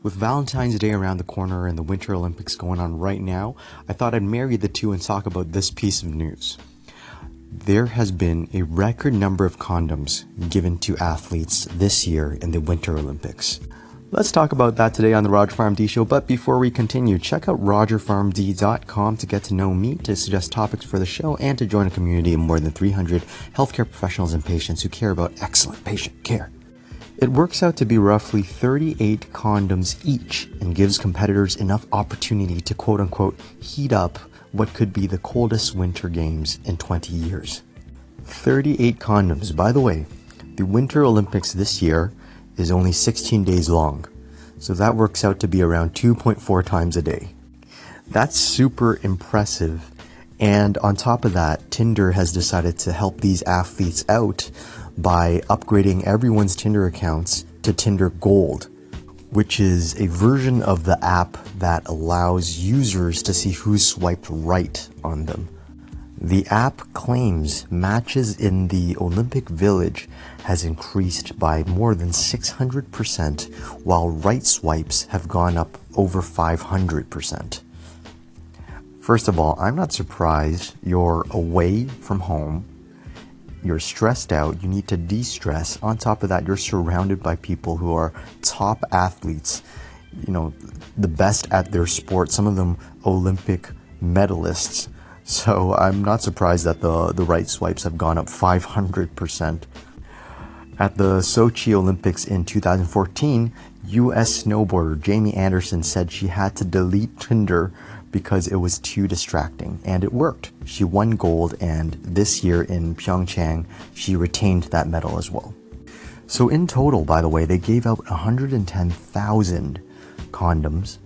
With Valentine's Day around the corner and the Winter Olympics going on right now, I thought I'd marry the two and talk about this piece of news. There has been a record number of condoms given to athletes this year in the Winter Olympics. Let's talk about that today on the Roger Farm D Show, but before we continue, check out rogerfarmd.com to get to know me, to suggest topics for the show, and to join a community of more than 300 healthcare professionals and patients who care about excellent patient care. It works out to be roughly 38 condoms each and gives competitors enough opportunity to quote-unquote heat up what could be the coldest winter games in 20 years. 38 condoms. By the way, the Winter Olympics this year is only 16 days long, so that works out to be around 2.4 times a day. That's super impressive, and on top of that, Tinder has decided to help these athletes out by upgrading everyone's Tinder accounts to Tinder Gold, which is a version of the app that allows users to see who swiped right on them. The app claims matches in the Olympic Village has increased by more than 600%, while right swipes have gone up over 500%. First of all, I'm not surprised. You're away from home, you're stressed out, you need to de-stress. On top of that, you're surrounded by people who are top athletes, you know, the best at their sport, some of them Olympic medalists. So I'm not surprised that the right swipes have gone up 500%. At the Sochi Olympics in 2014, US snowboarder Jamie Anderson said she had to delete Tinder because it was too distracting, and it worked. She won gold, and this year in Pyeongchang, she retained that medal as well. So in total, by the way, they gave out 110,000 condoms,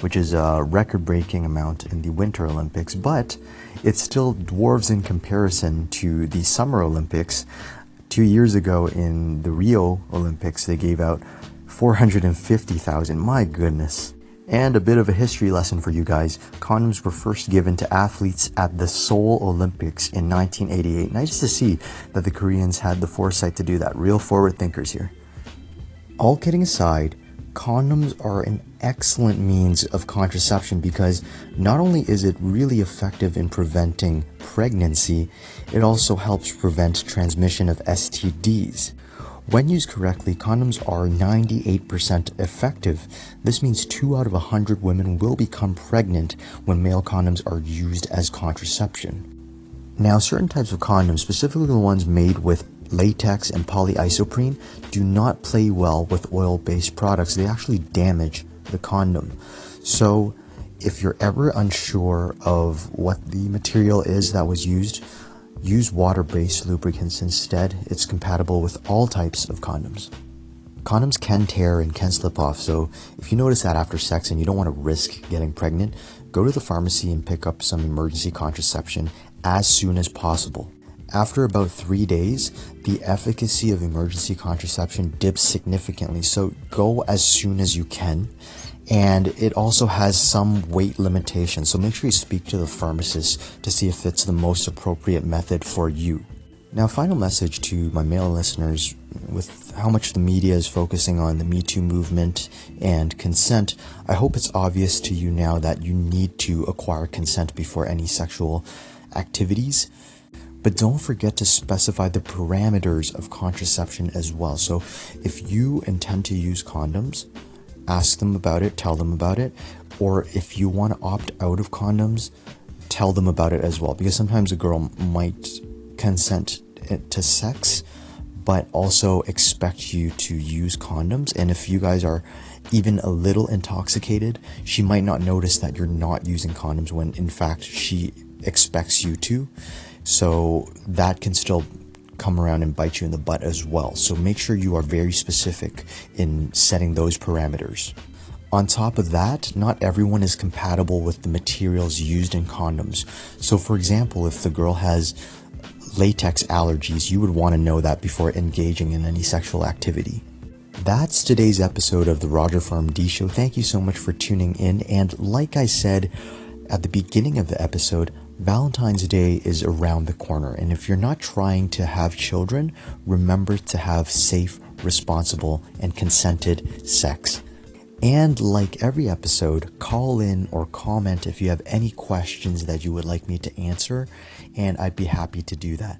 which is a record-breaking amount in the Winter Olympics, but it still dwarves in comparison to the Summer Olympics. 2 years ago in the Rio Olympics, they gave out 450,000. My goodness. And a bit of a history lesson for you guys. Condoms were first given to athletes at the Seoul Olympics in 1988. Nice to see that the Koreans had the foresight to do that. Real forward thinkers here. All kidding aside, condoms are an excellent means of contraception because not only is it really effective in preventing pregnancy, it also helps prevent transmission of STDs. When used correctly, condoms are 98% effective. This means 2 out of 100 women will become pregnant when male condoms are used as contraception. Now, certain types of condoms, specifically the ones made with latex and polyisoprene, do not play well with oil-based products. They actually damage the condom. So if you're ever unsure of what the material is that was used, use water-based lubricants instead. It's compatible with all types of condoms. Condoms can tear and can slip off, so if you notice that after sex and you don't want to risk getting pregnant, go to the pharmacy and pick up some emergency contraception as soon as possible. After about 3 days, the efficacy of emergency contraception dips significantly, so go as soon as you can. And it also has some weight limitations, so make sure you speak to the pharmacist to see if it's the most appropriate method for you. Now, final message to my male listeners, with how much the media is focusing on the Me Too movement and consent, I hope it's obvious to you now that you need to acquire consent before any sexual activities. But don't forget to specify the parameters of contraception as well. So if you intend to use condoms, ask them about it, tell them about it. Or if you want to opt out of condoms, tell them about it as well. Because sometimes a girl might consent to sex, but also expect you to use condoms. And if you guys are even a little intoxicated, she might not notice that you're not using condoms when in fact she expects you to. So that can still come around and bite you in the butt as well. So make sure you are very specific in setting those parameters. On top of that, not everyone is compatible with the materials used in condoms. So for example, if the girl has latex allergies, you would want to know that before engaging in any sexual activity. That's today's episode of the Roger Farm D Show. Thank you so much for tuning in. And like I said at the beginning of the episode, Valentine's Day is around the corner, and if you're not trying to have children, remember to have safe, responsible, and consented sex. And like every episode, call in or comment if you have any questions that you would like me to answer, and I'd be happy to do that.